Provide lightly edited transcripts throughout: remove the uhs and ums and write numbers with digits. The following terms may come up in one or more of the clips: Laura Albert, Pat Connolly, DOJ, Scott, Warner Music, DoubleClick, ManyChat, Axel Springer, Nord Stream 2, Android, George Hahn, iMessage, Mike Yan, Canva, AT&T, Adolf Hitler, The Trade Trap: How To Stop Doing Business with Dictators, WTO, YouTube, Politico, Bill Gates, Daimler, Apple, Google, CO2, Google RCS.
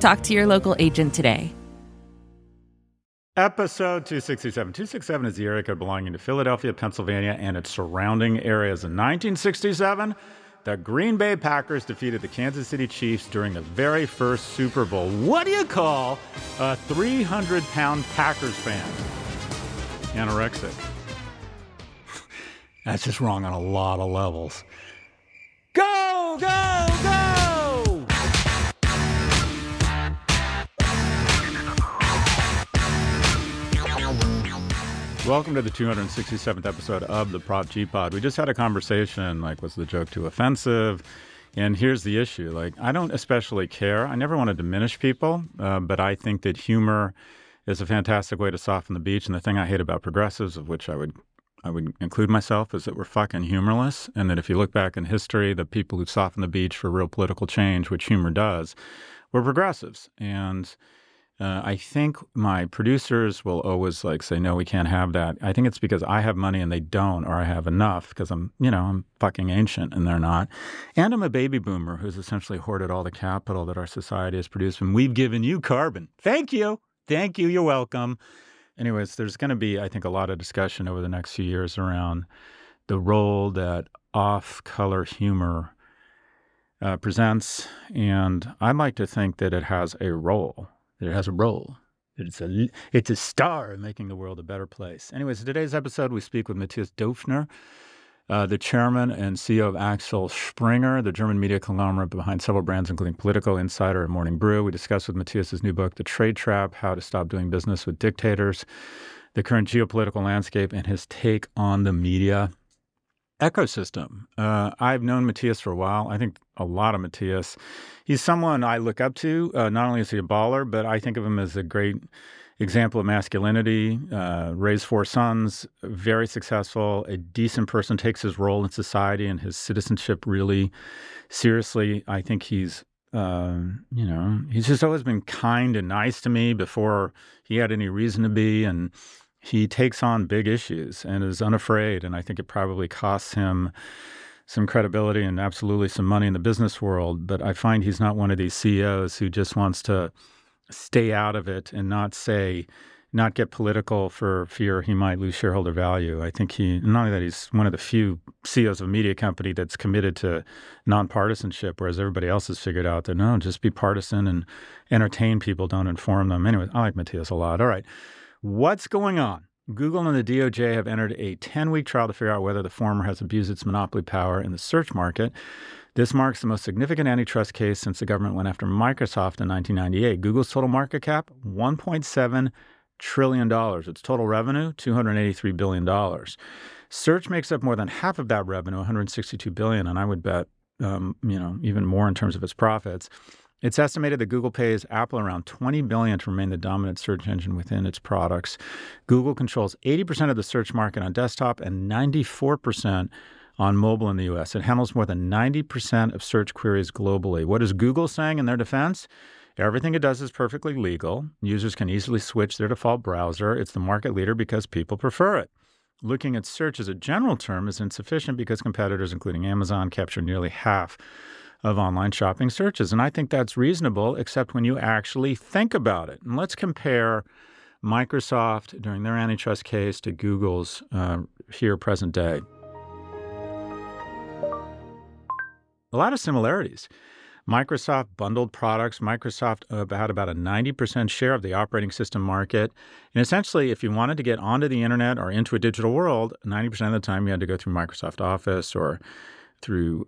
Talk to your local agent today. Episode 267. 267 is the area code belonging to Philadelphia, Pennsylvania, and its surrounding areas. In 1967, the Green Bay Packers defeated the Kansas City Chiefs during the very first Super Bowl. What do you call a 300-pound Packers fan? Anorexic. That's just wrong on a lot of levels. Go, go, go! Welcome to the 267th episode of the Prop G Pod. We just had a conversation, like, was the joke too offensive? And here's the issue. Like, I don't especially care. I never want to diminish people, but I think that humor is a fantastic way to soften the beach. And the thing I hate about progressives, of which I would include myself, is that we're fucking humorless, and that if you look back in history, the people who softened the beach for real political change, which humor does, were progressives. And I think my producers will always like say, no, we can't have that. I think it's because I have money and they don't, or I have enough because I'm fucking ancient and they're not. And I'm a baby boomer who's essentially hoarded all the capital that our society has produced, and we've given you carbon. Thank you. Thank you. You're welcome. Anyways, there's going to be, I think, a lot of discussion over the next few years around the role that off-color humor presents. And I'd like to think that it has a role. It's a star in making the world a better place. Anyways, in today's episode, we speak with Matthias Döpfner, the chairman and CEO of Axel Springer, the German media conglomerate behind several brands, including Politico, Insider, and Morning Brew. We discussed with Matthias's new book, The Trade Trap: How to Stop Doing Business with Dictators, the current geopolitical landscape, and his take on the media ecosystem. I've known Matthias for a while. I think a lot of Matthias. He's someone I look up to. Not only is he a baller, but I think of him as a great example of masculinity, raised four sons, very successful, a decent person, takes his role in society and his citizenship really seriously. I think he's just always been kind and nice to me before he had any reason to be. And he takes on big issues and is unafraid. And I think it probably costs him some credibility and absolutely some money in the business world. But I find he's not one of these CEOs who just wants to stay out of it and not get political for fear he might lose shareholder value. I think not only that, he's one of the few CEOs of a media company that's committed to nonpartisanship, whereas everybody else has figured out that, no, just be partisan and entertain people, don't inform them. Anyway, I like Matthias a lot. All right. What's going on? Google and the DOJ have entered a 10-week trial to figure out whether the former has abused its monopoly power in the search market. This marks the most significant antitrust case since the government went after Microsoft in 1998. Google's total market cap, $1.7 trillion. Its total revenue, $283 billion. Search makes up more than half of that revenue, $162 billion, and I would bet even more in terms of its profits. It's estimated that Google pays Apple around $20 billion to remain the dominant search engine within its products. Google controls 80% of the search market on desktop and 94% on mobile in the U.S. It handles more than 90% of search queries globally. What is Google saying in their defense? Everything it does is perfectly legal. Users can easily switch their default browser. It's the market leader because people prefer it. Looking at search as a general term is insufficient because competitors, including Amazon, capture nearly half of online shopping searches. And I think that's reasonable, except when you actually think about it. And let's compare Microsoft during their antitrust case to Google's here present day. A lot of similarities. Microsoft bundled products. Microsoft had about a 90% share of the operating system market. And essentially, if you wanted to get onto the internet or into a digital world, 90% of the time you had to go through Microsoft Office or through,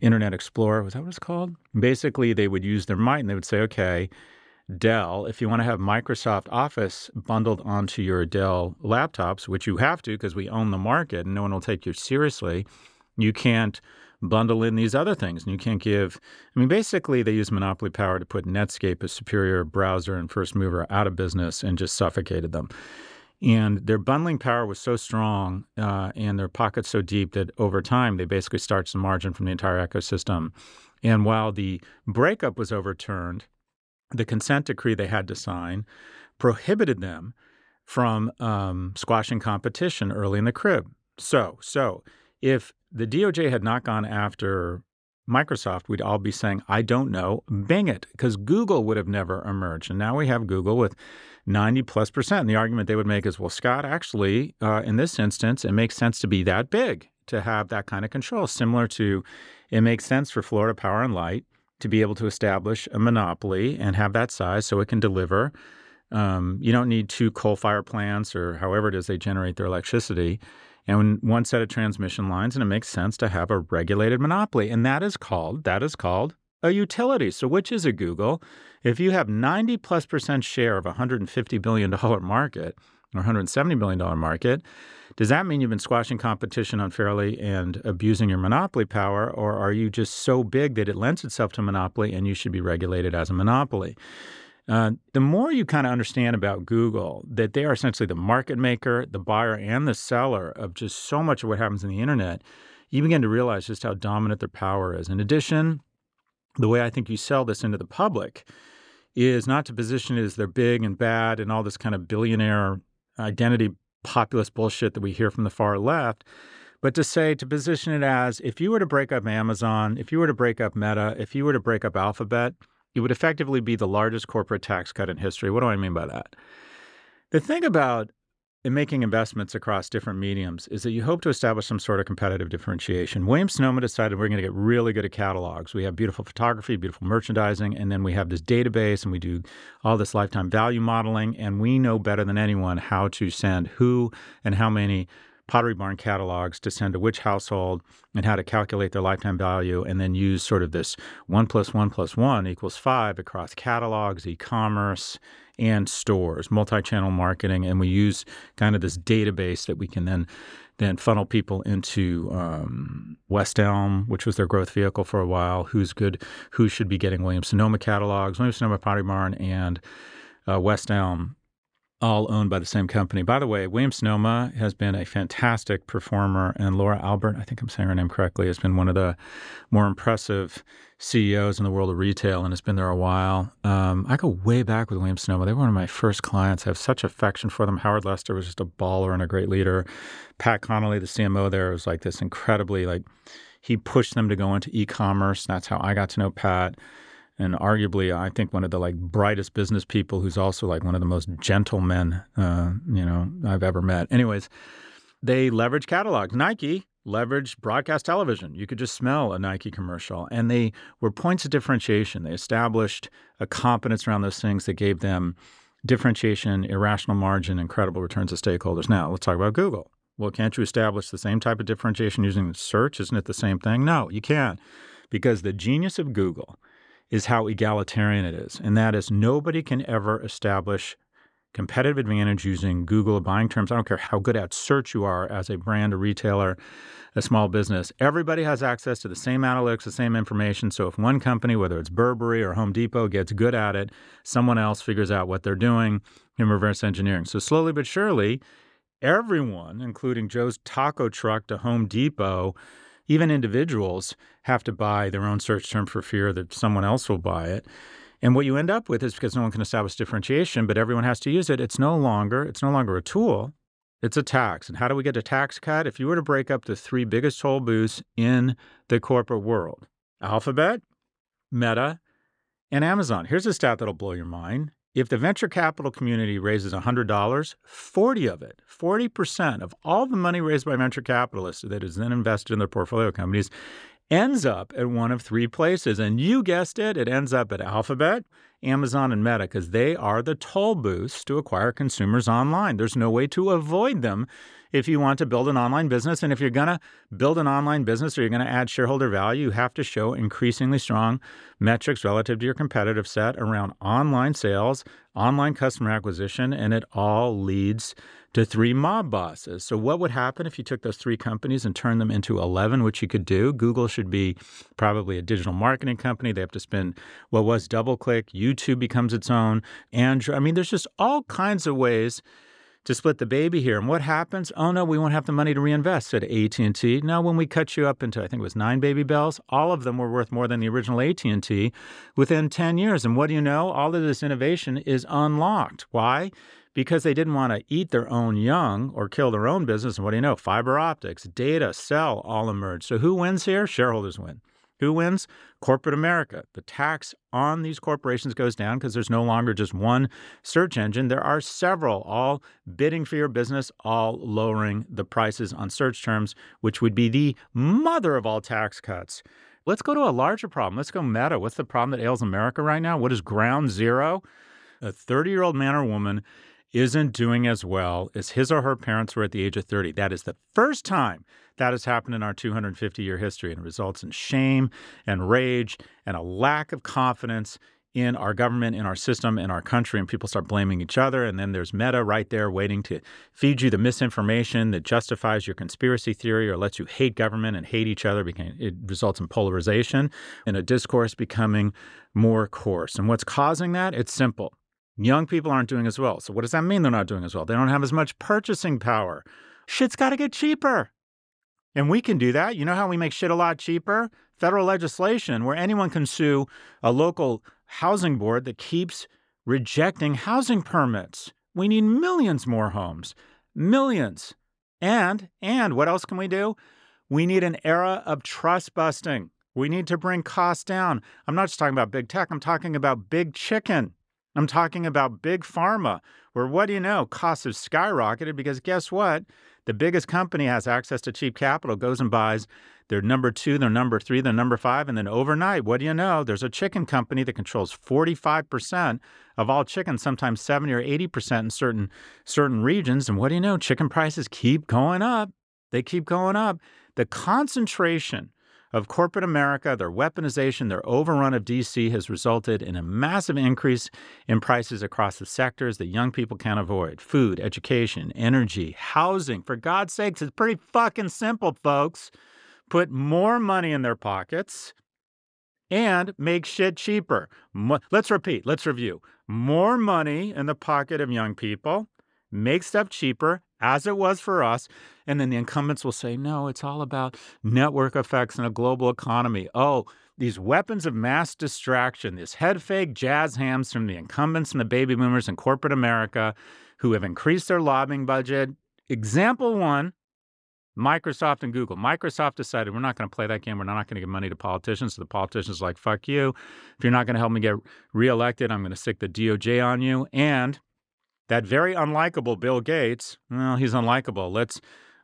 Internet Explorer. Was that what it's called? Basically, they would use their might and they would say, okay, Dell, if you want to have Microsoft Office bundled onto your Dell laptops, which you have to because we own the market and no one will take you seriously, you can't bundle in these other things. And you can't give, basically they use monopoly power to put Netscape, a superior browser and first mover, out of business and just suffocated them. And their bundling power was so strong and their pockets so deep that over time they basically starched the margin from the entire ecosystem. And while the breakup was overturned, the consent decree they had to sign prohibited them from squashing competition early in the crib. So if the DOJ had not gone after Microsoft, we'd all be saying, I don't know, bang it, because Google would have never emerged. And now we have Google with 90+%. And the argument they would make is, well, Scott, actually, in this instance, it makes sense to be that big, to have that kind of control, similar to it makes sense for Florida Power and Light to be able to establish a monopoly and have that size so it can deliver. You don't need two coal-fired plants or however it is they generate their electricity and one set of transmission lines, and it makes sense to have a regulated monopoly. And that is called a utility. So which is a Google? If you have 90+% share of a $150 billion market or $170 billion market, does that mean you've been squashing competition unfairly and abusing your monopoly power, or are you just so big that it lends itself to monopoly and you should be regulated as a monopoly? The more you kind of understand about Google, that they are essentially the market maker, the buyer, and the seller of just so much of what happens in the internet, you begin to realize just how dominant their power is. In addition, the way I think you sell this into the public is not to position it as they're big and bad and all this kind of billionaire identity populist bullshit that we hear from the far left, but to position it as, if you were to break up Amazon, if you were to break up Meta, if you were to break up Alphabet, it would effectively be the largest corporate tax cut in history. What do I mean by that? The thing about making investments across different mediums is that you hope to establish some sort of competitive differentiation. Williams-Sonoma decided we're going to get really good at catalogs. We have beautiful photography, beautiful merchandising, and then we have this database, and we do all this lifetime value modeling, and we know better than anyone how to send who and how many Pottery Barn catalogs to send to which household and how to calculate their lifetime value, and then use sort of this 1+1+1=5 across catalogs, e-commerce, and stores, multi-channel marketing. And we use kind of this database that we can then funnel people into West Elm, which was their growth vehicle for a while, who's good, who should be getting Williams-Sonoma catalogs, Williams-Sonoma Pottery Barn, and West Elm, all owned by the same company. By the way, Williams-Sonoma has been a fantastic performer, and Laura Albert, I think I'm saying her name correctly, has been one of the more impressive CEOs in the world of retail and has been there a while. I go way back with Williams-Sonoma. They were one of my first clients. I have such affection for them. Howard Lester was just a baller and a great leader. Pat Connolly, the CMO there, was like this incredibly, he pushed them to go into e-commerce. That's how I got to know Pat. And arguably, I think one of the brightest business people, who's also one of the most gentlemen, I've ever met. Anyways, they leverage catalogs. Nike leveraged broadcast television. You could just smell a Nike commercial. And they were points of differentiation. They established a competence around those things that gave them differentiation, irrational margin, incredible returns to stakeholders. Now, let's talk about Google. Well, can't you establish the same type of differentiation using search? Isn't it the same thing? No, you can't, because the genius of Google is how egalitarian it is. And that is, nobody can ever establish competitive advantage using Google buying terms. I don't care how good at search you are as a brand, a retailer, a small business. Everybody has access to the same analytics, the same information. So if one company, whether it's Burberry or Home Depot, gets good at it, someone else figures out what they're doing in reverse engineering. So slowly but surely, everyone, including Joe's taco truck to Home Depot, even individuals, have to buy their own search term for fear that someone else will buy it. And what you end up with is, because no one can establish differentiation, but everyone has to use it, it's no longer a tool, it's a tax. And how do we get a tax cut? If you were to break up the three biggest toll booths in the corporate world, Alphabet, Meta, and Amazon. Here's a stat that'll blow your mind. If the venture capital community raises $100, 40% of all the money raised by venture capitalists that is then invested in their portfolio companies ends up at one of three places. And you guessed it, it ends up at Alphabet, Amazon, and Meta, because they are the toll booths to acquire consumers online. There's no way to avoid them if you want to build an online business. And if you're going to build an online business or you're going to add shareholder value, you have to show increasingly strong metrics relative to your competitive set around online sales, online customer acquisition, and it all leads to three mob bosses. So what would happen if you took those three companies and turned them into 11, which you could do? Google should be probably a digital marketing company. They have to spend what was DoubleClick. YouTube becomes its own. Android. I mean, there's just all kinds of ways to split the baby here. And what happens? Oh, no, we won't have the money to reinvest, said AT&T. Now, when we cut you up into, I think it was 9 baby bells, all of them were worth more than the original AT&T within 10 years. And what do you know? All of this innovation is unlocked. Why? Because they didn't want to eat their own young or kill their own business. And what do you know? Fiber optics, data, cell, all emerged. So who wins here? Shareholders win. Who wins? Corporate America. The tax on these corporations goes down because there's no longer just one search engine. There are several, all bidding for your business, all lowering the prices on search terms, which would be the mother of all tax cuts. Let's go to a larger problem. Let's go Meta. What's the problem that ails America right now? What is ground zero? A 30-year-old man or woman isn't doing as well as his or her parents were at the age of 30. That is the first time that has happened in our 250-year history, and it results in shame and rage and a lack of confidence in our government, in our system, in our country, and people start blaming each other. And then there's Meta right there waiting to feed you the misinformation that justifies your conspiracy theory or lets you hate government and hate each other. It results in polarization and a discourse becoming more coarse. And what's causing that? It's simple. Young people aren't doing as well. So what does that mean they're not doing as well? They don't have as much purchasing power. Shit's got to get cheaper. And we can do that. You know how we make shit a lot cheaper? Federal legislation where anyone can sue a local housing board that keeps rejecting housing permits. We need millions more homes. Millions. And what else can we do? We need an era of trust busting. We need to bring costs down. I'm not just talking about big tech. I'm talking about big chicken. I'm talking about big pharma, where, what do you know, costs have skyrocketed because guess what? The biggest company has access to cheap capital, goes and buys their number 2, their number 3, their number 5, and then overnight, what do you know? There's a chicken company that controls 45% of all chicken, sometimes 70 or 80% in certain regions. And what do you know? Chicken prices keep going up. They keep going up. The concentration of corporate America, their weaponization, their overrun of D.C. has resulted in a massive increase in prices across the sectors that young people can't avoid. Food, education, energy, housing. For God's sakes, it's pretty fucking simple, folks. Put more money in their pockets and make shit cheaper. Let's review. More money in the pocket of young people, make stuff cheaper, as it was for us. And then the incumbents will say, no, it's all about network effects in a global economy. Oh, these weapons of mass distraction, this head fake jazz hams from the incumbents and the baby boomers in corporate America who have increased their lobbying budget. Example one, Microsoft and Google. Microsoft decided we're not going to play that game. We're not going to give money to politicians. So the politicians are like, fuck you. If you're not going to help me get reelected, I'm going to stick the DOJ on you. And that very unlikable Bill Gates, well, he's unlikable. Let's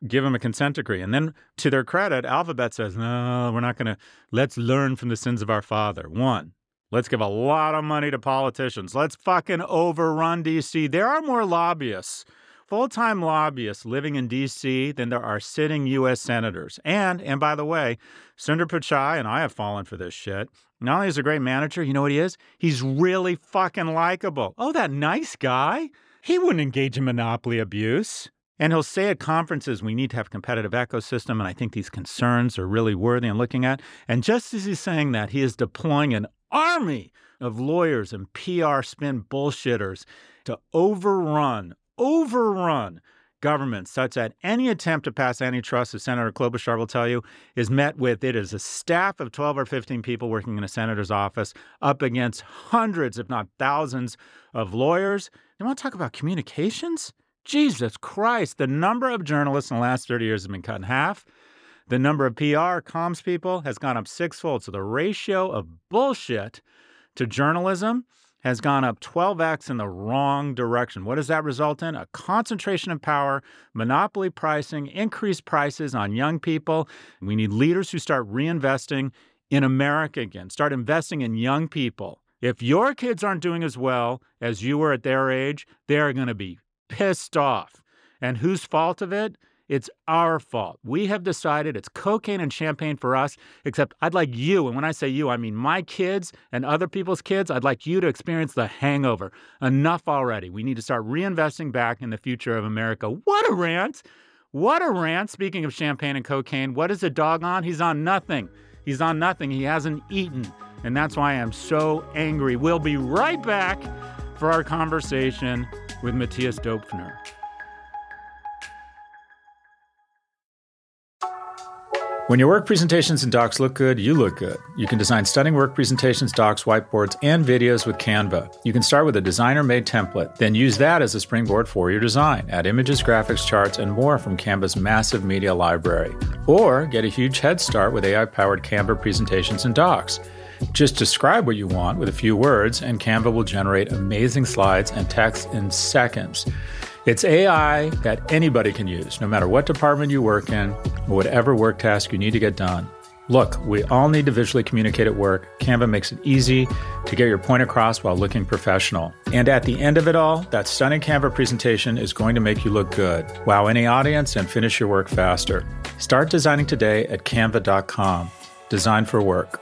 give him a consent decree. And then to their credit, Alphabet says, no, we're not going to. Let's learn from the sins of our father. One, let's give a lot of money to politicians. Let's fucking overrun D.C. There are more lobbyists, full-time lobbyists living in D.C. than there are sitting U.S. senators. And by the way, Sundar Pichai, and I have fallen for this shit, not only is he a great manager, you know what he is? He's really fucking likable. Oh, that nice guy. He wouldn't engage in monopoly abuse. And he'll say at conferences, we need to have a competitive ecosystem, and I think these concerns are really worthy of looking at. And just as he's saying that, he is deploying an army of lawyers and PR spin bullshitters to overrun governments such that any attempt to pass antitrust, as Senator Klobuchar will tell you, is met with, it is a staff of 12 or 15 people working in a senator's office up against hundreds, if not thousands, of lawyers. You want to talk about communications? Jesus Christ, the number of journalists in the last 30 years has been cut in half. The number of PR, comms people has gone up sixfold. So the ratio of bullshit to journalism has gone up 12x in the wrong direction. What does that result in? A concentration of power, monopoly pricing, increased prices on young people. We need leaders who start reinvesting in America again, start investing in young people. If your kids aren't doing as well as you were at their age, they're going to be pissed off. And whose fault of it? It's our fault. We have decided it's cocaine and champagne for us, except I'd like you, and when I say you, I mean my kids and other people's kids, I'd like you to experience the hangover. Enough already. We need to start reinvesting back in the future of America. What a rant. What a rant. Speaking of champagne and cocaine, what is the dog on? He's on nothing. He's on nothing. He hasn't eaten. And that's why I'm so angry. We'll be right back for our conversation with Matthias Döpfner. When your work presentations and docs look good, you look good. You can design stunning work presentations, docs, whiteboards, and videos with Canva. You can start with a designer-made template, then use that as a springboard for your design. Add images, graphics, charts, and more from Canva's massive media library. Or get a huge head start with AI-powered Canva presentations and docs. Just describe what you want with a few words, and Canva will generate amazing slides and text in seconds. It's AI that anybody can use, no matter what department you work in or whatever work task you need to get done. Look, we all need to visually communicate at work. Canva makes it easy to get your point across while looking professional. And at the end of it all, that stunning Canva presentation is going to make you look good. Wow any audience and finish your work faster. Start designing today at canva.com. Design for work.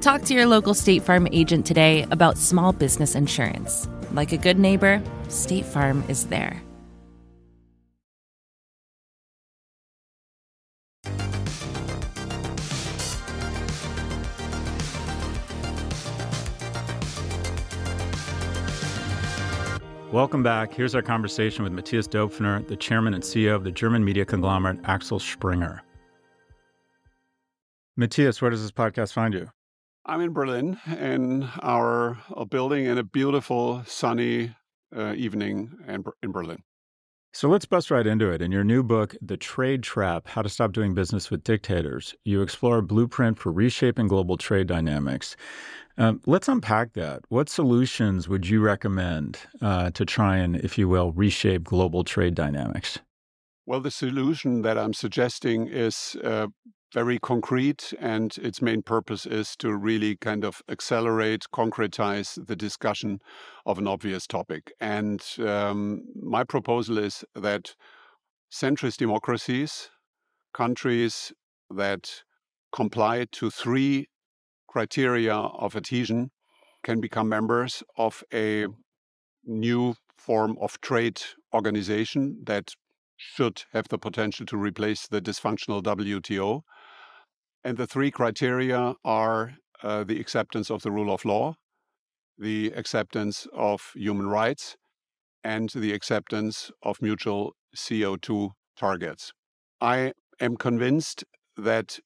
Talk to your local State Farm agent today about small business insurance. Like a good neighbor, State Farm is there. Welcome back. Here's our conversation with Matthias Döpfner, the chairman and CEO of the German media conglomerate Axel Springer. Matthias, where does this podcast find you? I'm in Berlin in our building in a beautiful sunny evening in Berlin. So let's bust right into it. In your new book, The Trade Trap: How to Stop Doing Business with Dictators, you explore a blueprint for reshaping global trade dynamics. Let's unpack that. What solutions would you recommend to try and, if you will, reshape global trade dynamics? Well, the solution that I'm suggesting is very concrete, and its main purpose is to really kind of accelerate, concretize the discussion of an obvious topic. And my proposal is that centrist democracies, countries that comply to three criteria of adhesion, can become members of a new form of trade organization that should have the potential to replace the dysfunctional WTO. And the three criteria are the acceptance of the rule of law, the acceptance of human rights, and the acceptance of mutual CO2 targets. I am convinced that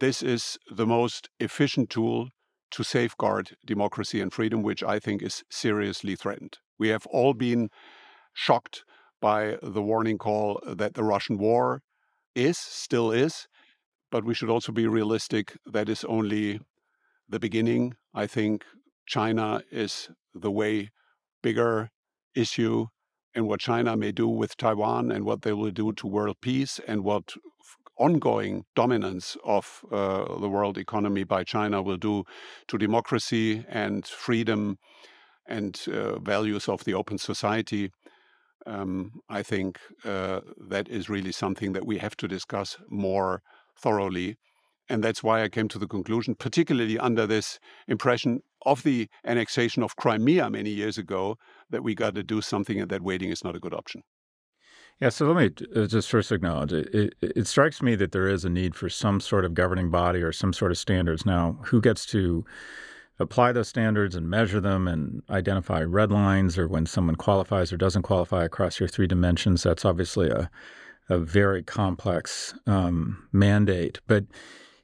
this is the most efficient tool to safeguard democracy and freedom, which I think is seriously threatened. We have all been shocked by the warning call that the Russian war still is, but we should also be realistic. That is only the beginning. I think China is the way bigger issue, and what China may do with Taiwan and what they will do to world peace and what ongoing dominance of the world economy by China will do to democracy and freedom and values of the open society. I think that is really something that we have to discuss more thoroughly. And that's why I came to the conclusion, particularly under this impression of the annexation of Crimea many years ago, that we got to do something, and that waiting is not a good option. Yeah, so let me just first acknowledge, it strikes me that there is a need for some sort of governing body or some sort of standards. Now, who gets to apply those standards and measure them and identify red lines or when someone qualifies or doesn't qualify across your three dimensions. That's obviously a very complex mandate. But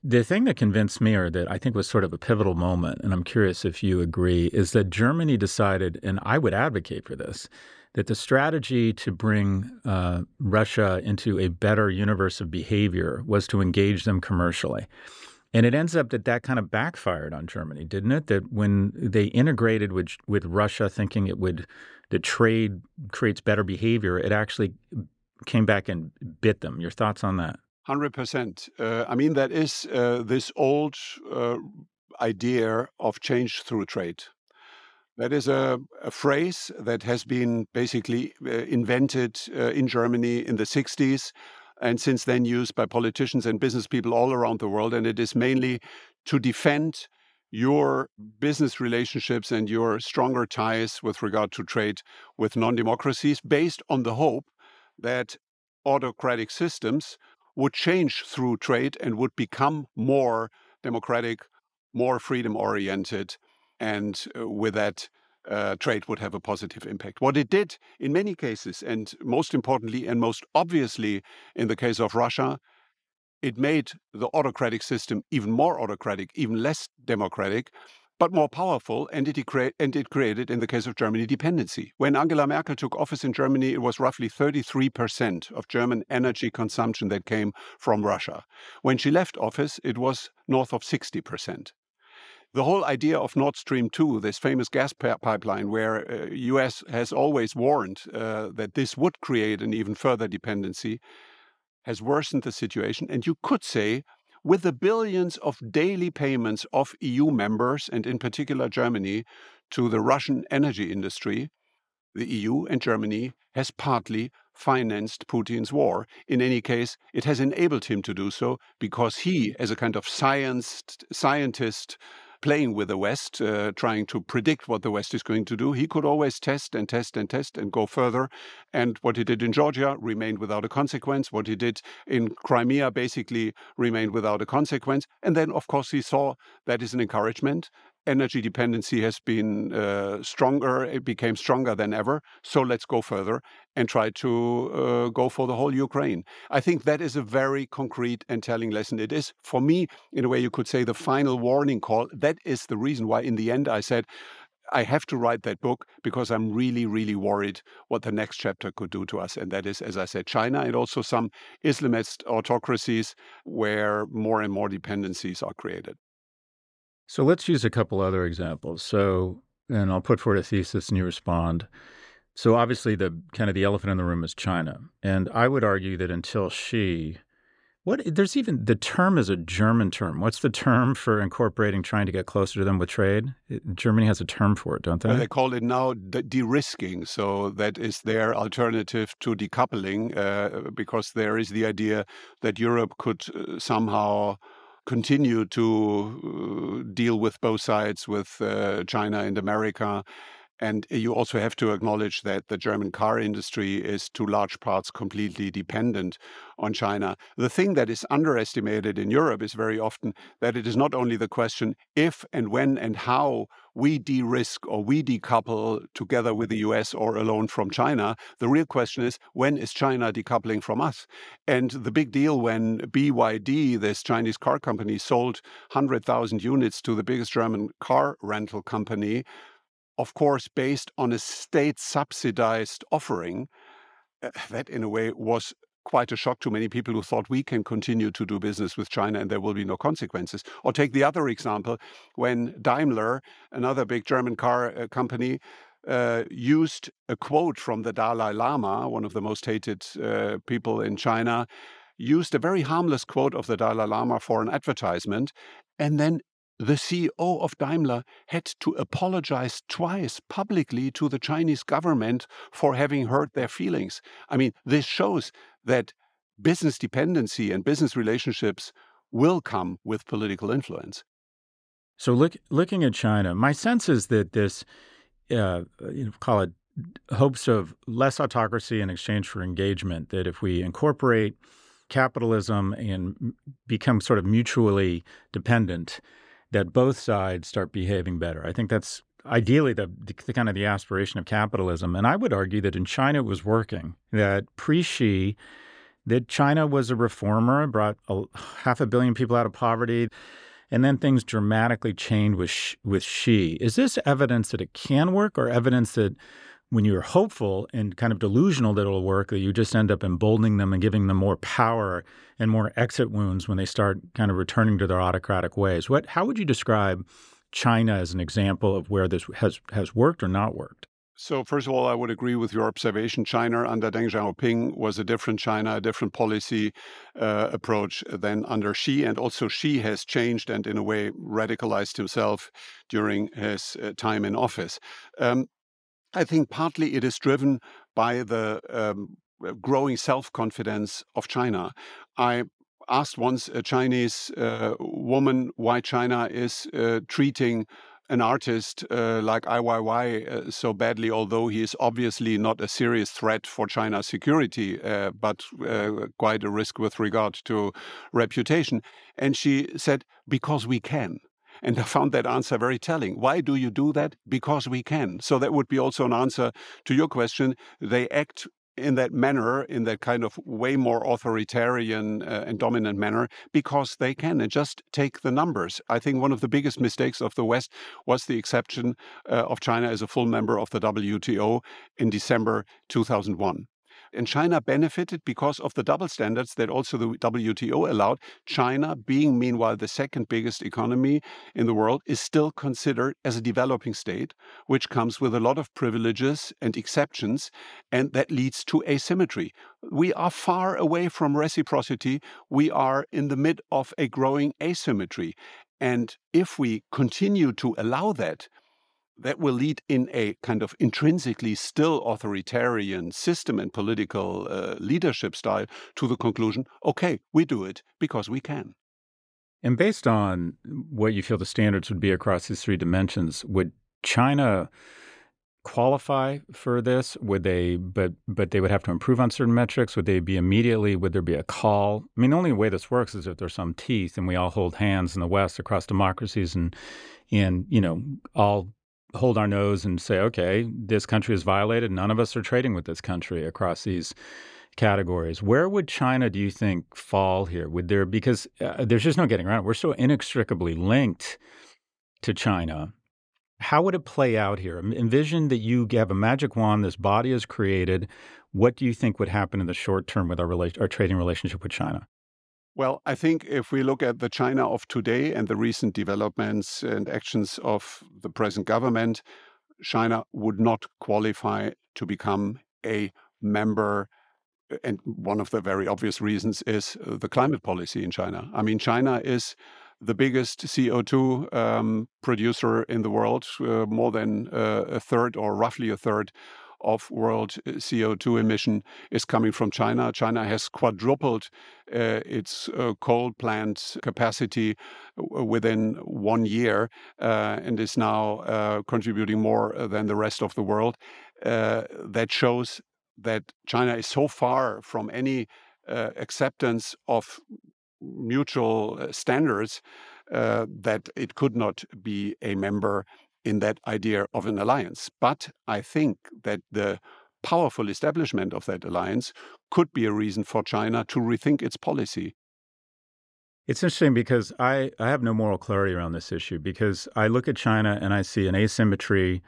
the thing that convinced me, or that I think was sort of a pivotal moment, and I'm curious if you agree, is that Germany decided, and I would advocate for this, that the strategy to bring Russia into a better universe of behavior was to engage them commercially. And it ends up that that kind of backfired on Germany, didn't it? That when they integrated with Russia, thinking it would, that trade creates better behavior, it actually came back and bit them. Your thoughts on that? 100%. I mean, that is this old idea of change through trade. That is a phrase that has been basically invented in Germany in the 60s. And since then used by politicians and business people all around the world. And it is mainly to defend your business relationships and your stronger ties with regard to trade with non-democracies, based on the hope that autocratic systems would change through trade and would become more democratic, more freedom-oriented, and with that, trade would have a positive impact. What it did in many cases, and most importantly and most obviously in the case of Russia, it made the autocratic system even more autocratic, even less democratic, but more powerful, and it created, in the case of Germany, dependency. When Angela Merkel took office in Germany, it was roughly 33% of German energy consumption that came from Russia. When she left office, it was north of 60%. The whole idea of Nord Stream 2, this famous gas pipeline, where U.S. has always warned that this would create an even further dependency, has worsened the situation. And you could say, with the billions of daily payments of EU members, and in particular Germany, to the Russian energy industry, the EU and Germany has partly financed Putin's war. In any case, it has enabled him to do so because he, as a kind of scientist, playing with the West, trying to predict what the West is going to do, he could always test and go further. And what he did in Georgia remained without a consequence. What he did in Crimea basically remained without a consequence. And then, of course, he saw that is an encouragement. Energy dependency has been stronger. It became stronger than ever. So let's go further and try to go for the whole Ukraine. I think that is a very concrete and telling lesson. It is, for me, in a way, you could say the final warning call. That is the reason why, in the end, I said, I have to write that book because I'm really, really worried what the next chapter could do to us. And that is, as I said, China and also some Islamist autocracies where more and more dependencies are created. So let's use a couple other examples. So, and I'll put forward a thesis and you respond. So obviously the kind of the elephant in the room is China. And I would argue that until she, there's even, the term is a German term. What's the term for incorporating, trying to get closer to them with trade? Germany has a term for it, don't they? Well, they call it now de-risking. So that is their alternative to decoupling, because there is the idea that Europe could somehow continue to deal with both sides, with China and America. And you also have to acknowledge that the German car industry is to large parts completely dependent on China. The thing that is underestimated in Europe is very often that it is not only the question if and when and how we de-risk or we decouple together with the US or alone from China. The real question is, when is China decoupling from us? And the big deal when BYD, this Chinese car company, sold 100,000 units to the biggest German car rental company, of course, based on a state-subsidized offering, that in a way was quite a shock to many people who thought we can continue to do business with China and there will be no consequences. Or take the other example, when Daimler, another big German car company, used a quote from the Dalai Lama, one of the most hated people in China, used a very harmless quote of the Dalai Lama for an advertisement, and then the CEO of Daimler had to apologize twice publicly to the Chinese government for having hurt their feelings. I mean, this shows that business dependency and business relationships will come with political influence. So looking at China, my sense is that this, call it hopes of less autocracy in exchange for engagement, that if we incorporate capitalism and become sort of mutually dependent, that both sides start behaving better. I think that's ideally the kind of the aspiration of capitalism. And I would argue that in China it was working, that pre-Xi, that China was a reformer, brought 500 million people out of poverty, and then things dramatically changed with Xi. Is this evidence that it can work, or evidence that when you're hopeful and kind of delusional that it'll work, that you just end up emboldening them and giving them more power and more exit wounds when they start kind of returning to their autocratic ways? How would you describe China as an example of where this has worked or not worked? So first of all, I would agree with your observation. China under Deng Xiaoping was a different China, a different policy approach than under Xi. And also Xi has changed and in a way radicalized himself during his time in office. I think partly it is driven by the growing self-confidence of China. I asked once a Chinese woman why China is treating an artist like IYY so badly, although he is obviously not a serious threat for China's security, but quite a risk with regard to reputation. And she said, because we can. And I found that answer very telling. Why do you do that? Because we can. So that would be also an answer to your question. They act in that manner, in that kind of way more authoritarian and dominant manner, because they can. And just take the numbers. I think one of the biggest mistakes of the West was the exception of China as a full member of the WTO in December 2001. And China benefited because of the double standards that also the WTO allowed. China, being meanwhile the second biggest economy in the world, is still considered as a developing state, which comes with a lot of privileges and exceptions, and that leads to asymmetry. We are far away from reciprocity. We are in the midst of a growing asymmetry. And if we continue to allow that, that will lead in a kind of intrinsically still authoritarian system and political leadership style to the conclusion, okay, we do it because we can. And based on what you feel the standards would be across these three dimensions, would China qualify for this? Would they, but they would have to improve on certain metrics? Would they be immediately, would there be a call? I mean, the only way this works is if there's some teeth and we all hold hands in the West across democracies and you know, all hold our nose and say, okay, this country is violated. None of us are trading with this country across these categories. Where would China, do you think, fall here? Would there, because there's just no getting around it. We're so inextricably linked to China. How would it play out here? Envision that you have a magic wand, this body is created. What do you think would happen in the short term with our trading relationship with China? Well, I think if we look at the China of today and the recent developments and actions of the present government, China would not qualify to become a member. And one of the very obvious reasons is the climate policy in China. I mean, China is the biggest CO2 producer in the world, more than a third or roughly a third of world CO2 emission is coming from China. China has quadrupled its coal plant capacity within 1 year and is now contributing more than the rest of the world. That shows that China is so far from any acceptance of mutual standards that it could not be a member in that idea of an alliance. But I think that the powerful establishment of that alliance could be a reason for China to rethink its policy. It's interesting because I have no moral clarity around this issue, because I look at China and I see an asymmetry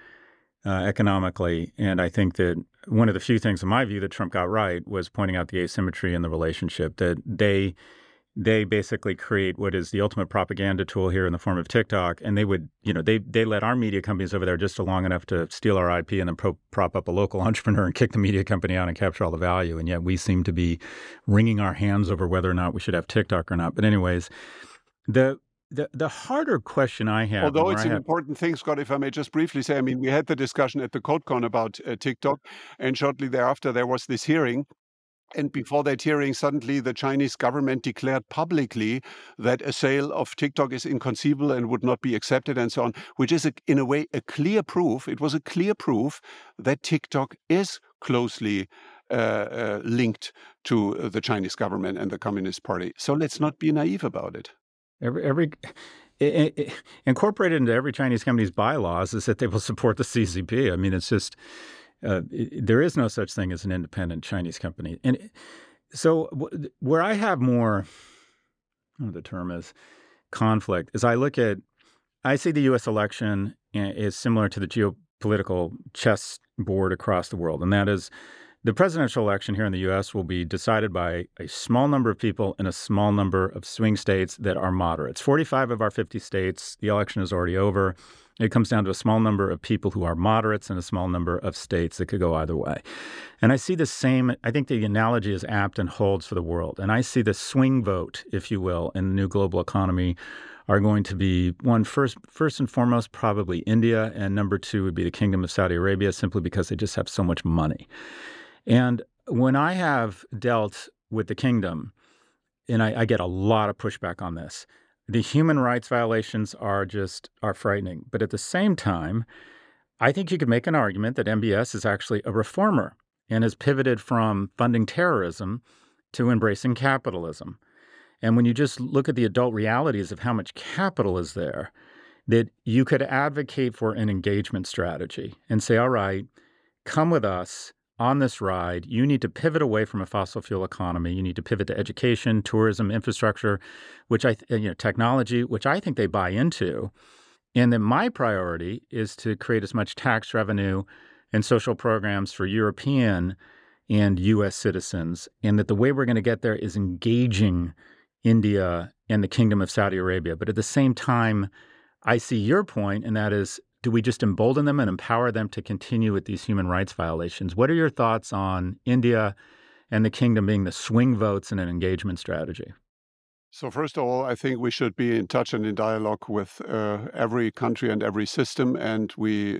economically. And I think that one of the few things in my view that Trump got right was pointing out the asymmetry in the relationship, that they basically create what is the ultimate propaganda tool here in the form of TikTok. And they would, you know, they let our media companies over there just long enough to steal our IP and then prop up a local entrepreneur and kick the media company out and capture all the value. And yet we seem to be wringing our hands over whether or not we should have TikTok or not. But anyways, the harder question I have... Although it's an important thing, Scott, if I may just briefly say, I mean, we had the discussion at the CodeCon about TikTok, and shortly thereafter there was this hearing. And before that hearing, suddenly the Chinese government declared publicly that a sale of TikTok is inconceivable and would not be accepted and so on, which is in a way a clear proof. It was a clear proof that TikTok is closely linked to the Chinese government and the Communist Party. So let's not be naive about it. Every incorporated into every Chinese company's bylaws is that they will support the CCP. I mean, it's just there is no such thing as an independent Chinese company. And so where I have more, I don't know what the term is, conflict, is I see the U.S. election is similar to the geopolitical chessboard across the world, and that is the presidential election here in the U.S. will be decided by a small number of people in a small number of swing states that are moderates. 45 of our 50 states, the election is already over. It comes down to a small number of people who are moderates and a small number of states that could go either way. And I see the same, I think the analogy is apt and holds for the world. And I see the swing vote, if you will, in the new global economy are going to be, one, first and foremost, probably India, and number two would be the Kingdom of Saudi Arabia, simply because they just have so much money. And when I have dealt with the kingdom, and I get a lot of pushback on this, the human rights violations are frightening. But at the same time, I think you could make an argument that MBS is actually a reformer and has pivoted from funding terrorism to embracing capitalism. And when you just look at the adult realities of how much capital is there, that you could advocate for an engagement strategy and say, all right, come with us on this ride. You need to pivot away from a fossil fuel economy. You need to pivot to education, tourism, infrastructure, technology, which I think they buy into. And then my priority is to create as much tax revenue and social programs for European and U.S. citizens. And that the way we're going to get there is engaging India and the Kingdom of Saudi Arabia. But at the same time, I see your point, and that is, do we just embolden them and empower them to continue with these human rights violations? What are your thoughts on India and the kingdom being the swing votes in an engagement strategy? So first of all, I think we should be in touch and in dialogue with every country and every system, and we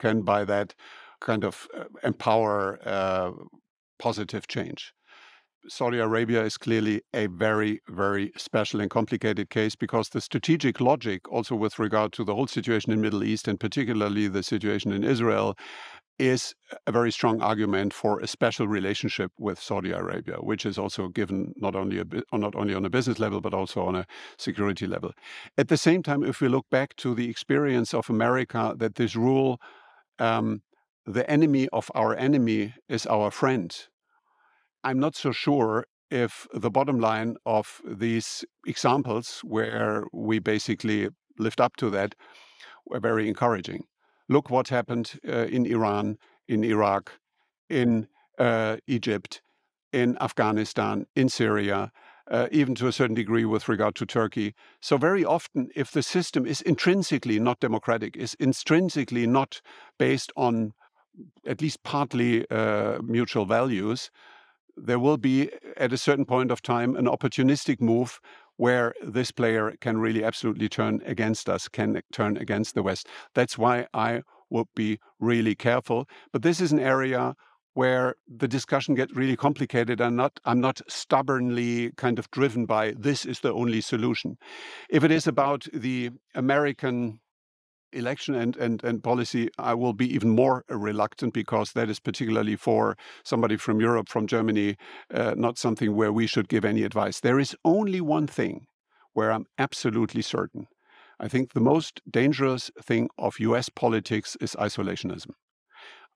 can by that kind of empower positive change. Saudi Arabia is clearly a very, very special and complicated case, because the strategic logic also with regard to the whole situation in the Middle East and particularly the situation in Israel is a very strong argument for a special relationship with Saudi Arabia, which is also given not only on a business level, but also on a security level. At the same time, if we look back to the experience of America, that this rule, the enemy of our enemy is our friend, I'm not so sure if the bottom line of these examples where we basically lived up to that were very encouraging. Look what happened in Iran, in Iraq, in Egypt, in Afghanistan, in Syria, even to a certain degree with regard to Turkey. So very often, if the system is intrinsically not democratic, is intrinsically not based on at least partly mutual values, there will be, at a certain point of time, an opportunistic move where this player can really absolutely turn against us, can turn against the West. That's why I would be really careful. But this is an area where the discussion gets really complicated, and I'm not stubbornly kind of driven by this is the only solution. If it is about the American election and policy, I will be even more reluctant, because that is particularly for somebody from Europe, from Germany, not something where we should give any advice. There is only one thing where I'm absolutely certain. I think the most dangerous thing of US politics is isolationism.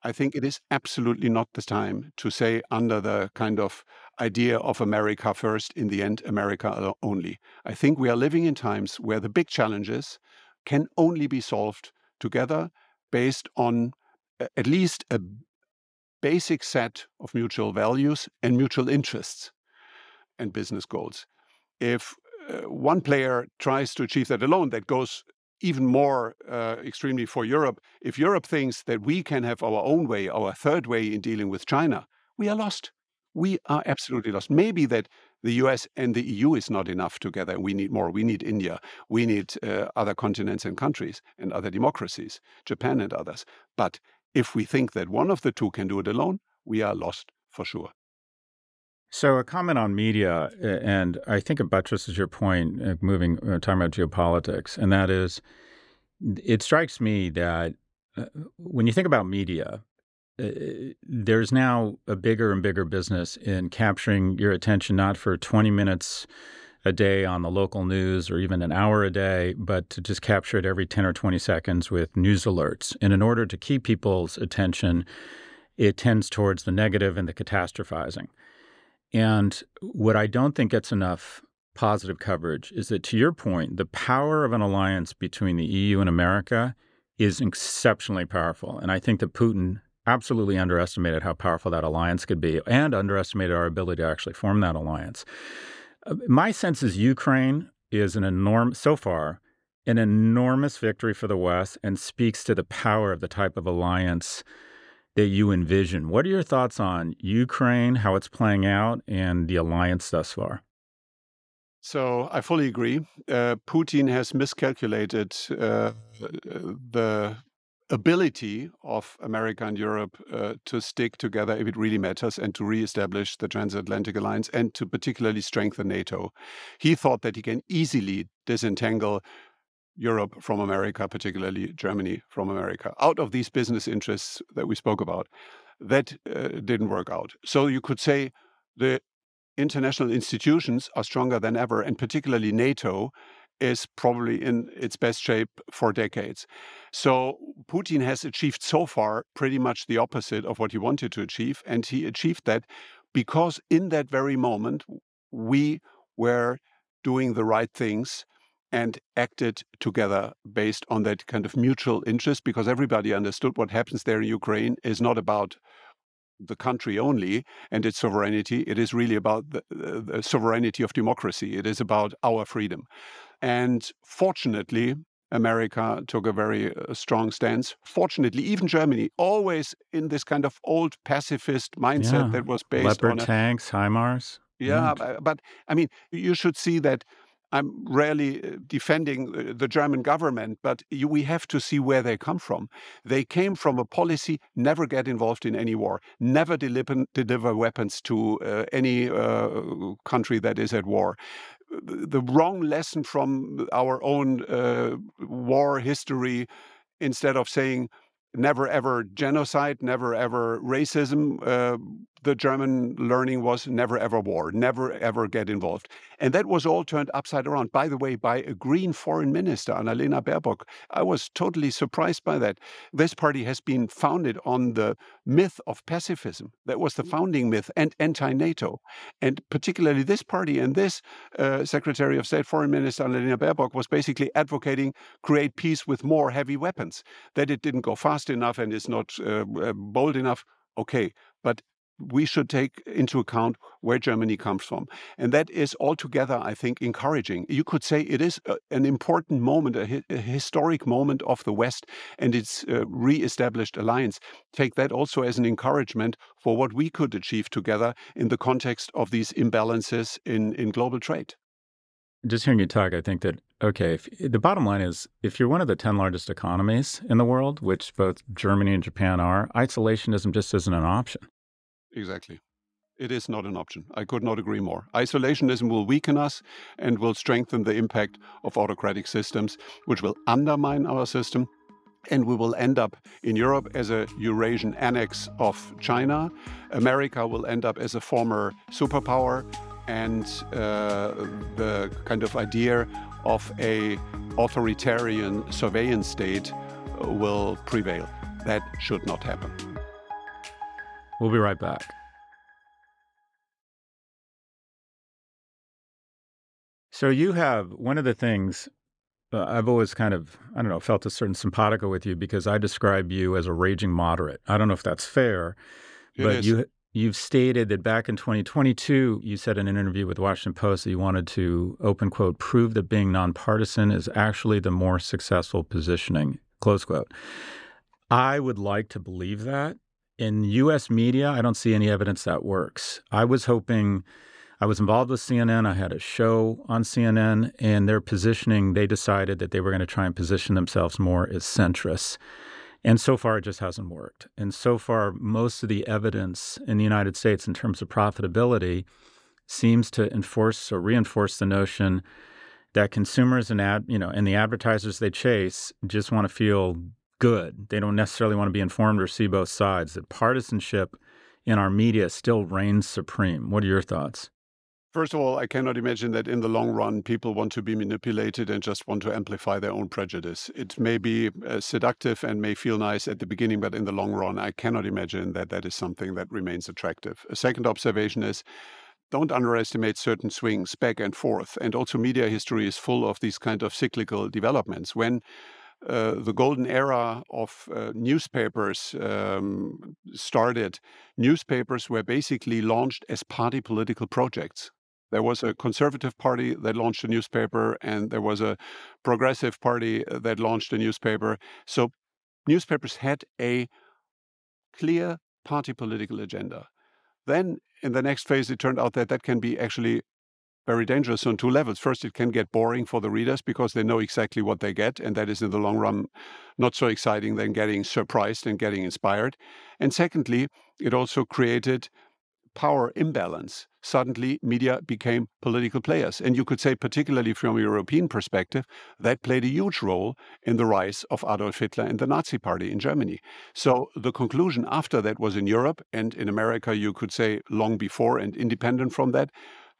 I think it is absolutely not the time to say under the kind of idea of America first, in the end, America only. I think we are living in times where the big challenges can only be solved together based on at least a basic set of mutual values and mutual interests and business goals. If one player tries to achieve that alone, that goes even more extremely for Europe. If Europe thinks that we can have our own way, our third way in dealing with China, we are lost. We are absolutely lost. Maybe that the US and the EU is not enough together. We need more. We need India. We need other continents and countries and other democracies, Japan and others. But if we think that one of the two can do it alone, we are lost for sure. So a comment on media, and I think it buttresses your point, talking about geopolitics, and that is, it strikes me that when you think about media, there's now a bigger and bigger business in capturing your attention, not for 20 minutes a day on the local news or even an hour a day, but to just capture it every 10 or 20 seconds with news alerts. And in order to keep people's attention, it tends towards the negative and the catastrophizing. And what I don't think gets enough positive coverage is that, to your point, the power of an alliance between the EU and America is exceptionally powerful. And I think that Putin absolutely underestimated how powerful that alliance could be and underestimated our ability to actually form that alliance. My sense is Ukraine is an enormous victory for the West and speaks to the power of the type of alliance that you envision. What are your thoughts on Ukraine, how it's playing out, and the alliance thus far? So I fully agree. Putin has miscalculated the ability of America and Europe to stick together if it really matters and to reestablish the transatlantic alliance and to particularly strengthen NATO. He thought that he can easily disentangle Europe from America, particularly Germany from America, out of these business interests that we spoke about. That didn't work out. So you could say the international institutions are stronger than ever, and particularly NATO is probably in its best shape for decades. So Putin has achieved so far pretty much the opposite of what he wanted to achieve, and he achieved that because in that very moment we were doing the right things and acted together based on that kind of mutual interest, because everybody understood what happens there in Ukraine is not about the country only and its sovereignty. It is really about the sovereignty of democracy. It is about our freedom. And fortunately, America took a very strong stance. Fortunately, even Germany, always in this kind of old pacifist mindset that was based on Leopard tanks, HIMARS. Yeah, but I mean, you should see that I'm rarely defending the German government, but we have to see where they come from. They came from a policy, never get involved in any war, never deliver weapons to any country that is at war. The wrong lesson from our own war history, instead of saying never ever genocide, never ever racism, the German learning was never ever war, never ever get involved. And that was all turned upside around, by the way, by a green foreign minister, Annalena Baerbock. I was totally surprised by that. This party has been founded on the myth of pacifism. That was the founding myth, and anti-NATO. And particularly this party and this Secretary of State, Foreign Minister Annalena Baerbock, was basically advocating create peace with more heavy weapons, that it didn't go fast enough and it's not bold enough. Okay, but we should take into account where Germany comes from. And that is altogether, I think, encouraging. You could say it is an important moment, a historic moment of the West and its re-established alliance. Take that also as an encouragement for what we could achieve together in the context of these imbalances in global trade. Just hearing you talk, I think that, okay, the bottom line is, if you're one of the 10 largest economies in the world, which both Germany and Japan are, isolationism just isn't an option. Exactly. It is not an option. I could not agree more. Isolationism will weaken us and will strengthen the impact of autocratic systems, which will undermine our system. And we will end up in Europe as a Eurasian annex of China. America will end up as a former superpower. And the kind of idea of an authoritarian surveillance state will prevail. That should not happen. We'll be right back. So you have one of the things I've always kind of, I don't know, felt a certain simpatico with you, because I describe you as a raging moderate. I don't know if that's fair, but you've stated that back in 2022, you said in an interview with the Washington Post that you wanted to, open quote, prove that being nonpartisan is actually the more successful positioning, close quote. I would like to believe that. In U.S. media, I don't see any evidence that works. I was involved with CNN. I had a show on CNN, and their positioning, they decided that they were going to try and position themselves more as centrists. And so far, it just hasn't worked. And so far, most of the evidence in the United States in terms of profitability seems to enforce or reinforce the notion that consumers and the advertisers they chase just want to feel good. They don't necessarily want to be informed or see both sides, that partisanship in our media still reigns supreme. What are your thoughts? First of all, I cannot imagine that in the long run, people want to be manipulated and just want to amplify their own prejudice. It may be seductive and may feel nice at the beginning, but in the long run, I cannot imagine that that is something that remains attractive. A second observation is, don't underestimate certain swings back and forth. And also media history is full of these kind of cyclical developments. When the golden era of newspapers started, newspapers were basically launched as party political projects. There was a conservative party that launched a newspaper, and there was a progressive party that launched a newspaper. So newspapers had a clear party political agenda. Then in the next phase, it turned out that that can be actually very dangerous on two levels. First, it can get boring for the readers because they know exactly what they get, and that is in the long run not so exciting than getting surprised and getting inspired. And secondly, it also created power imbalance. Suddenly, media became political players. And you could say, particularly from a European perspective, that played a huge role in the rise of Adolf Hitler and the Nazi Party in Germany. So the conclusion after that was in Europe, and in America, you could say long before and independent from that,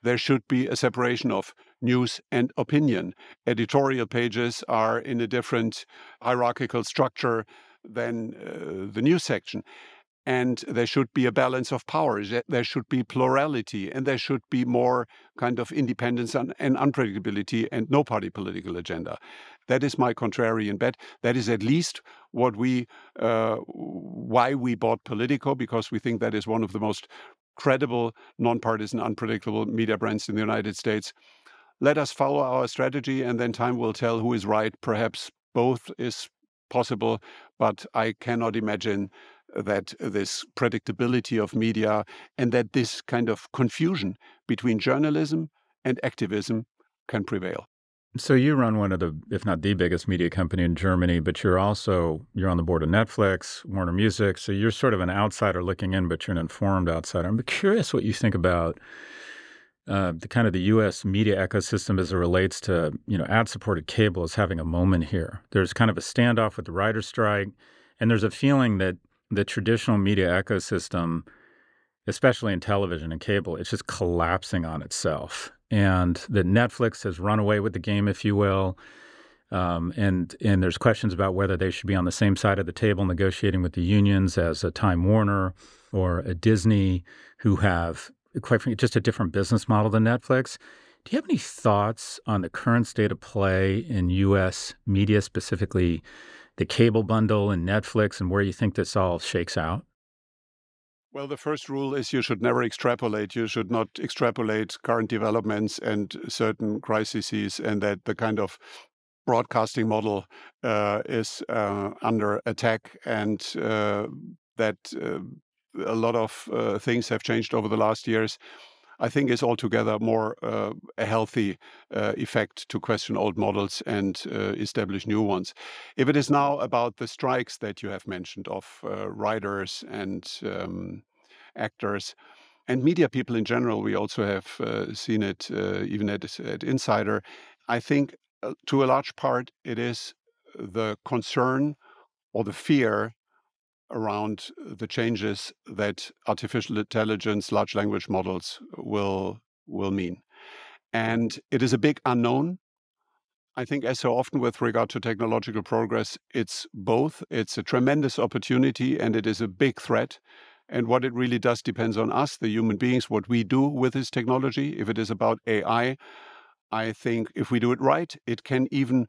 there should be a separation of news and opinion. Editorial pages are in a different hierarchical structure than the news section. And there should be a balance of powers. There should be plurality, and there should be more kind of independence and unpredictability and no party political agenda. That is my contrarian bet. That is at least what why we bought Politico, because we think that is one of the most credible, nonpartisan, unpredictable media brands in the United States. Let us follow our strategy, and then time will tell who is right. Perhaps both is possible, but I cannot imagine that this predictability of media and that this kind of confusion between journalism and activism can prevail. So you run one of the, if not the biggest media company in Germany, but you're on the board of Netflix, Warner Music. So you're sort of an outsider looking in, but you're an informed outsider. I'm curious what you think about the U.S. media ecosystem as it relates to, ad-supported cable is having a moment here. There's kind of a standoff with the writer's strike, and there's a feeling that the traditional media ecosystem, especially in television and cable, it's just collapsing on itself. And that Netflix has run away with the game, if you will. And there's questions about whether they should be on the same side of the table negotiating with the unions as a Time Warner or a Disney, who have, quite frankly, just a different business model than Netflix. Do you have any thoughts on the current state of play in U.S. media, specifically the cable bundle and Netflix, and where you think this all shakes out? Well, the first rule is you should never extrapolate. You should not extrapolate current developments and certain crises, and that the kind of broadcasting model is under attack, and that a lot of things have changed over the last years. I think it's altogether more a healthy effect to question old models and establish new ones. If it is now about the strikes that you have mentioned of writers and actors and media people in general, we also have seen it even at Insider. I think to a large part it is the concern or the fear around the changes that artificial intelligence, large language models will mean. And it is a big unknown. I think, as so often with regard to technological progress, it's both. It's a tremendous opportunity and it is a big threat. And what it really does depends on us, the human beings, what we do with this technology. If it is about AI, I think if we do it right, it can even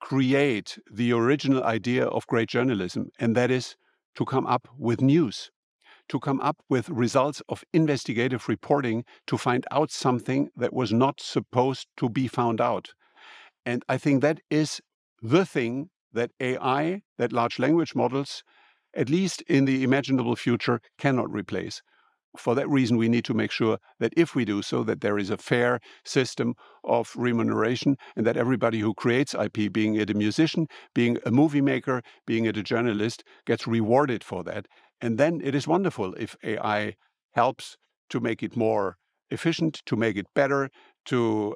create the original idea of great journalism, and that is to come up with news, to come up with results of investigative reporting, to find out something that was not supposed to be found out. And I think that is the thing that AI, that large language models, at least in the imaginable future, cannot replace. For that reason, we need to make sure that if we do so, that there is a fair system of remuneration, and that everybody who creates IP, being it a musician, being a movie maker, being it a journalist, gets rewarded for that. And then it is wonderful if AI helps to make it more efficient, to make it better, to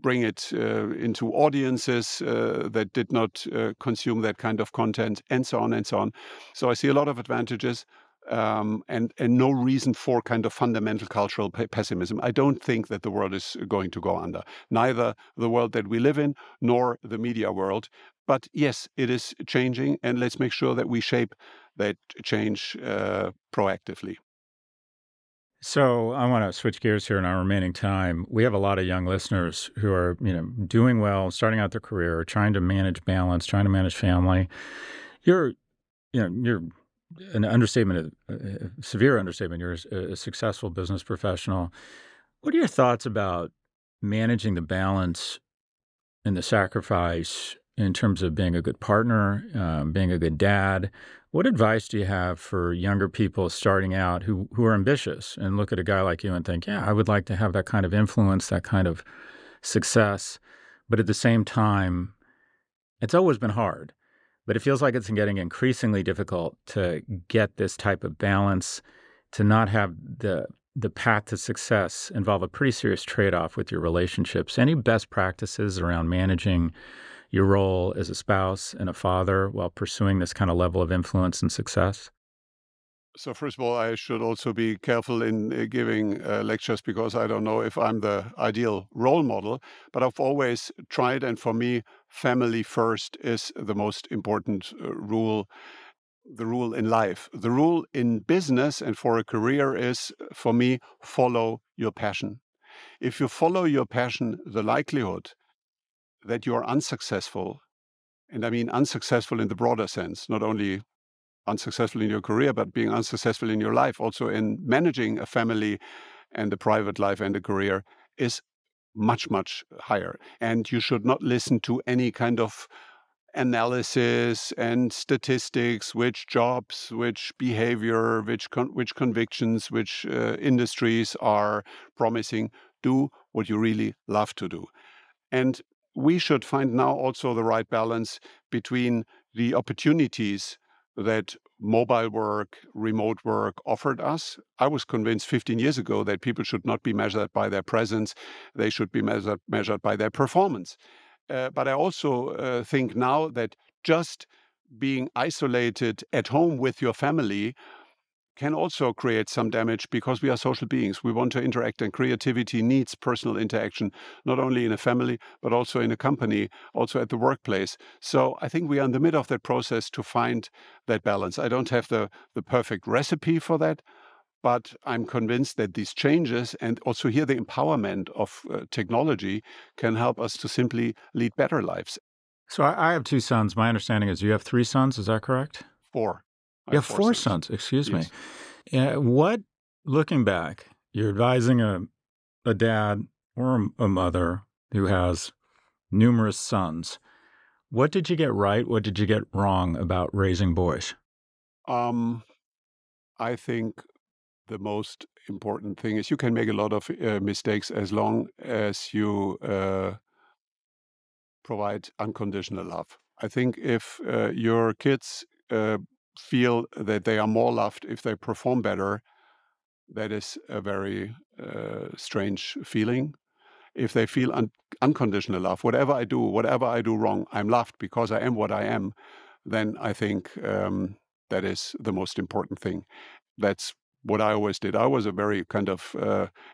bring it into audiences that did not consume that kind of content, and so on and so on. So I see a lot of advantages. and no reason for kind of fundamental cultural pessimism. I don't think that the world is going to go under, neither the world that we live in nor the media world. But yes, it is changing, and let's make sure that we shape that change proactively. So I want to switch gears here in our remaining time. We have a lot of young listeners who are, you know, doing well, starting out their career, trying to manage balance, trying to manage family. You're an understatement, a severe understatement. You're a successful business professional. What are your thoughts about managing the balance and the sacrifice in terms of being a good partner, being a good dad? What advice do you have for younger people starting out who are ambitious and look at a guy like you and think, yeah, I would like to have that kind of influence, that kind of success. But at the same time, it's always been hard, but it feels like it's getting increasingly difficult to get this type of balance, to not have the path to success involve a pretty serious trade-off with your relationships. Any best practices around managing your role as a spouse and a father while pursuing this kind of level of influence and success? So first of all, I should also be careful in giving lectures because I don't know if I'm the ideal role model, but I've always tried, and for me, family first is the most important rule, the rule in life. The rule in business and for a career is, for me, follow your passion. If you follow your passion, the likelihood that you're unsuccessful, and I mean unsuccessful in the broader sense, not only unsuccessful in your career, but being unsuccessful in your life, also in managing a family and a private life and a career, is much, much higher. And you should not listen to any kind of analysis and statistics, which jobs, which behavior, which convictions, which industries are promising. Do what you really love to do. And we should find now also the right balance between the opportunities that mobile work, remote work offered us. I was convinced 15 years ago that people should not be measured by their presence. They should be measured by their performance. But I also think now that just being isolated at home with your family can also create some damage because we are social beings. We want to interact, and creativity needs personal interaction, not only in a family, but also in a company, also at the workplace. So I think we are in the middle of that process to find that balance. I don't have the perfect recipe for that, but I'm convinced that these changes, and also here the empowerment of technology, can help us to simply lead better lives. So I have two sons. My understanding is you have three sons. Is that correct? Four. You have four sons, excuse me. Yes. Looking back, you're advising a dad or a mother who has numerous sons. What did you get right? What did you get wrong about raising boys? I think the most important thing is you can make a lot of mistakes as long as you provide unconditional love. I think if your kids feel that they are more loved if they perform better, that is a very strange feeling. If they feel unconditional love, whatever I do wrong, I'm loved because I am what I am, then I think that is the most important thing. That's what I always did. I was a very kind of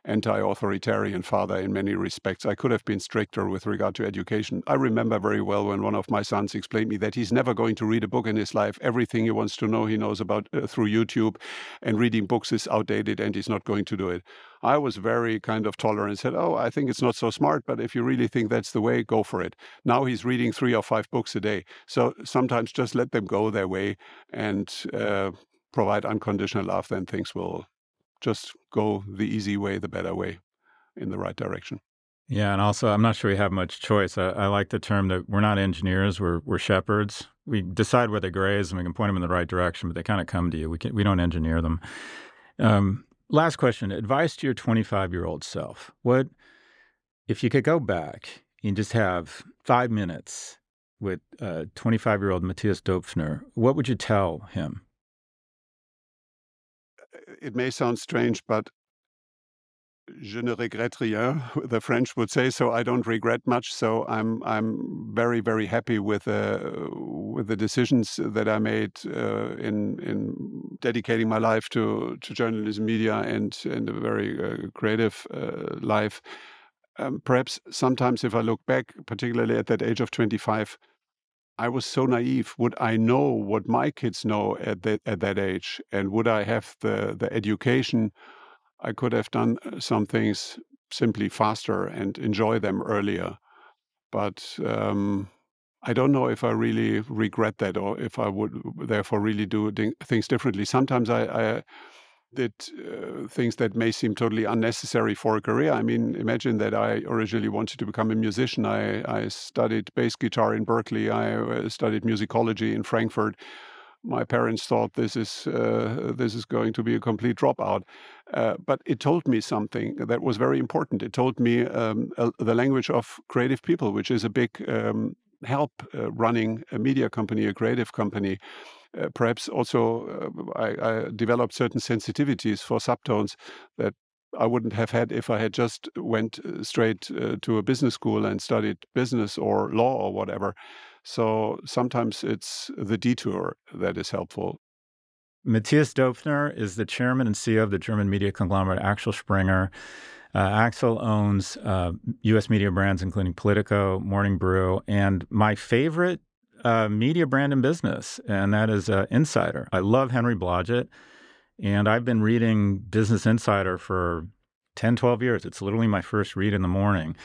anti-authoritarian father in many respects. I could have been stricter with regard to education. I remember very well when one of my sons explained me that he's never going to read a book in his life. Everything he wants to know, he knows about through YouTube, and reading books is outdated and he's not going to do it. I was very kind of tolerant and said, oh, I think it's not so smart, but if you really think that's the way, go for it. Now he's reading 3 or 5 books a day. So sometimes just let them go their way and provide unconditional love, then things will just go the easy way, the better way, in the right direction. Yeah, and also, I'm not sure we have much choice. I like the term that we're not engineers, we're shepherds. We decide where they graze and we can point them in the right direction, but they kind of come to you. We don't engineer them. Last question, advice to your 25-year-old self. What, if you could go back and just have 5 minutes with 25-year-old Matthias Döpfner, what would you tell him? It may sound strange, but je ne regrette rien, the French would say, so I don't regret much. So I'm very, very happy with with the decisions that I made in dedicating my life to journalism, media, and a very creative life. Perhaps sometimes if I look back, particularly at that age of 25, I was so naive. Would I know what my kids know at that age? And would I have the education? I could have done some things simply faster and enjoy them earlier. But I don't know if I really regret that or if I would therefore really do things differently. Sometimes I did things that may seem totally unnecessary for a career. I mean, imagine that I originally wanted to become a musician. I studied bass guitar in Berkeley. I studied musicology in Frankfurt. My parents thought this is going to be a complete dropout. But it told me something that was very important. It told me the language of creative people, which is a big help running a media company, a creative company. Perhaps also I developed certain sensitivities for subtones that I wouldn't have had if I had just went straight to a business school and studied business or law or whatever. So sometimes it's the detour that is helpful. Matthias Döpfner is the chairman and CEO of the German media conglomerate Axel Springer. Axel owns U.S. media brands, including Politico, Morning Brew, and my favorite media brand in business, and that is Insider. I love Henry Blodgett, and I've been reading Business Insider for 10, 12 years. It's literally my first read in the morning.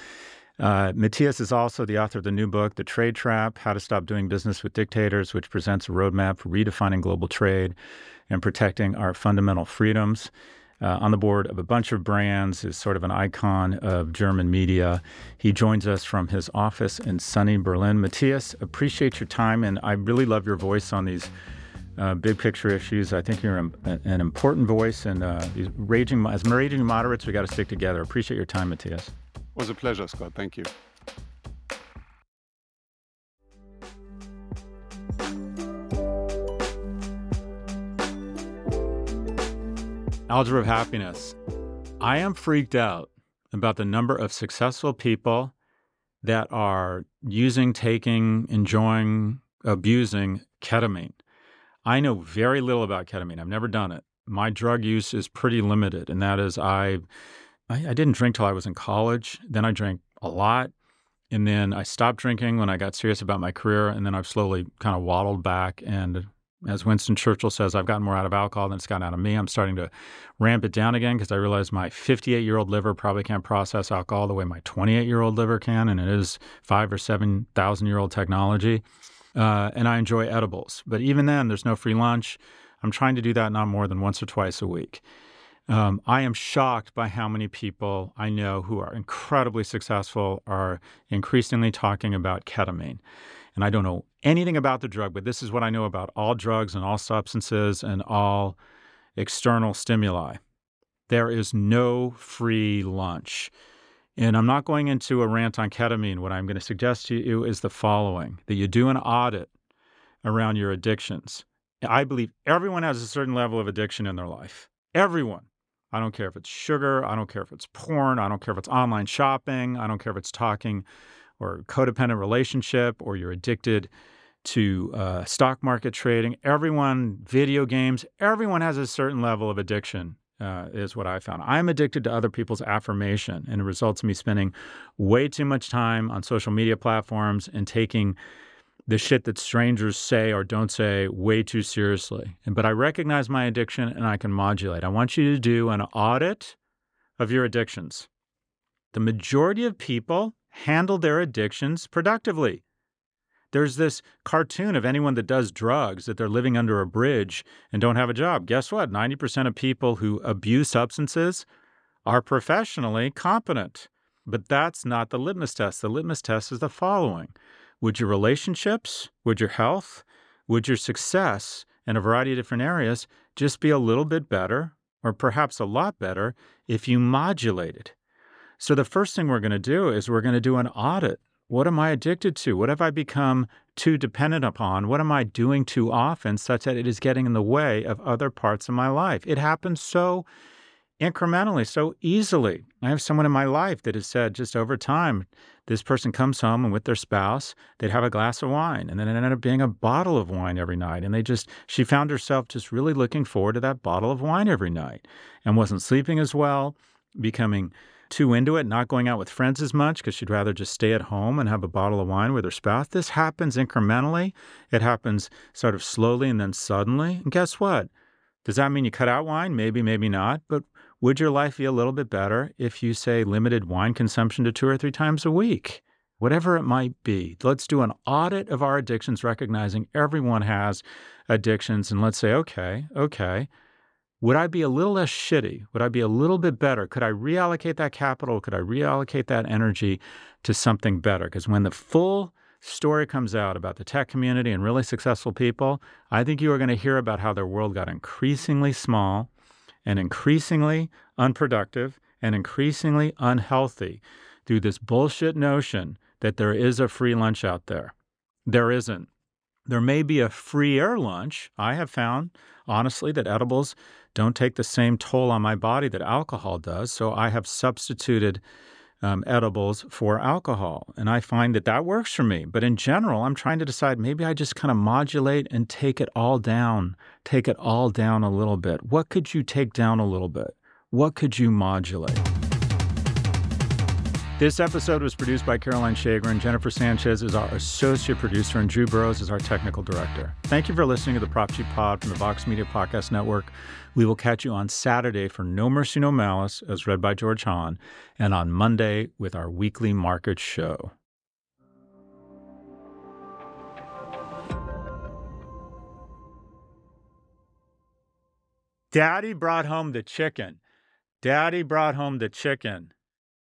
Matthias is also the author of the new book, The Trade Trap: How to Stop Doing Business with Dictators, which presents a roadmap for redefining global trade and protecting our fundamental freedoms. On the board of a bunch of brands, is sort of an icon of German media. He joins us from his office in sunny Berlin. Matthias, appreciate your time, and I really love your voice on these big picture issues. I think you're an important voice, and as raging moderates, we got to stick together. Appreciate your time, Matthias. It was a pleasure, Scott. Thank you. Algebra of Happiness. I am freaked out about the number of successful people that are using, taking, enjoying, abusing ketamine. I know very little about ketamine. I've never done it. My drug use is pretty limited, and that is I didn't drink till I was in college. Then I drank a lot, and then I stopped drinking when I got serious about my career, and then I've slowly kind of waddled back, and as Winston Churchill says, I've gotten more out of alcohol than it's gotten out of me. I'm starting to ramp it down again because I realize my 58-year-old liver probably can't process alcohol the way my 28-year-old liver can, and it is 5,000 or 7,000-year-old technology. And I enjoy edibles. But even then, there's no free lunch. I'm trying to do that not more than once or twice a week. I am shocked by how many people I know who are incredibly successful are increasingly talking about ketamine. And I don't know anything about the drug, but this is what I know about all drugs and all substances and all external stimuli. There is no free lunch. And I'm not going into a rant on ketamine. What I'm going to suggest to you is the following, that you do an audit around your addictions. I believe everyone has a certain level of addiction in their life. Everyone. I don't care if it's sugar. I don't care if it's porn. I don't care if it's online shopping. I don't care if it's talking or codependent relationship, or you're addicted to stock market trading, everyone, video games, everyone has a certain level of addiction, is what I found. I'm addicted to other people's affirmation, and it results in me spending way too much time on social media platforms and taking the shit that strangers say or don't say way too seriously. But I recognize my addiction, and I can modulate. I want you to do an audit of your addictions. The majority of people handle their addictions productively. There's this cartoon of anyone that does drugs that they're living under a bridge and don't have a job. Guess what? 90% of people who abuse substances are professionally competent. But that's not the litmus test. The litmus test is the following. Would your relationships, would your health, would your success in a variety of different areas just be a little bit better, or perhaps a lot better, if you modulated? So the first thing we're going to do is we're going to do an audit. What am I addicted to? What have I become too dependent upon? What am I doing too often such that it is getting in the way of other parts of my life? It happens so incrementally, so easily. I have someone in my life that has said just over time, this person comes home and with their spouse, they'd have a glass of wine, and then it ended up being a bottle of wine every night. And she found herself just really looking forward to that bottle of wine every night and wasn't sleeping as well, becoming too into it, not going out with friends as much because she'd rather just stay at home and have a bottle of wine with her spouse. This happens incrementally. It happens sort of slowly and then suddenly. And guess what? Does that mean you cut out wine? Maybe, maybe not. But would your life be a little bit better if you, say, limited wine consumption to 2 or 3 times a week? Whatever it might be. Let's do an audit of our addictions, recognizing everyone has addictions. And let's say, okay. Would I be a little less shitty? Would I be a little bit better? Could I reallocate that capital? Could I reallocate that energy to something better? Because when the full story comes out about the tech community and really successful people, I think you are going to hear about how their world got increasingly small and increasingly unproductive and increasingly unhealthy through this bullshit notion that there is a free lunch out there. There isn't. There may be a freer lunch. I have found, honestly, that edibles don't take the same toll on my body that alcohol does, so I have substituted edibles for alcohol. And I find that works for me. But in general, I'm trying to decide maybe I just kind of modulate and take it all down a little bit. What could you take down a little bit? What could you modulate? This episode was produced by Caroline Shagrin. Jennifer Sanchez is our associate producer, and Drew Burrows is our technical director. Thank you for listening to the Prop G Pod from the Vox Media Podcast Network. We will catch you on Saturday for No Mercy, No Malice, as read by George Hahn, and on Monday with our weekly market show. Daddy brought home the chicken. Daddy brought home the chicken.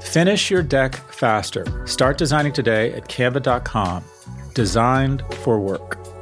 Finish your deck faster. Start designing today at canva.com. Designed for work.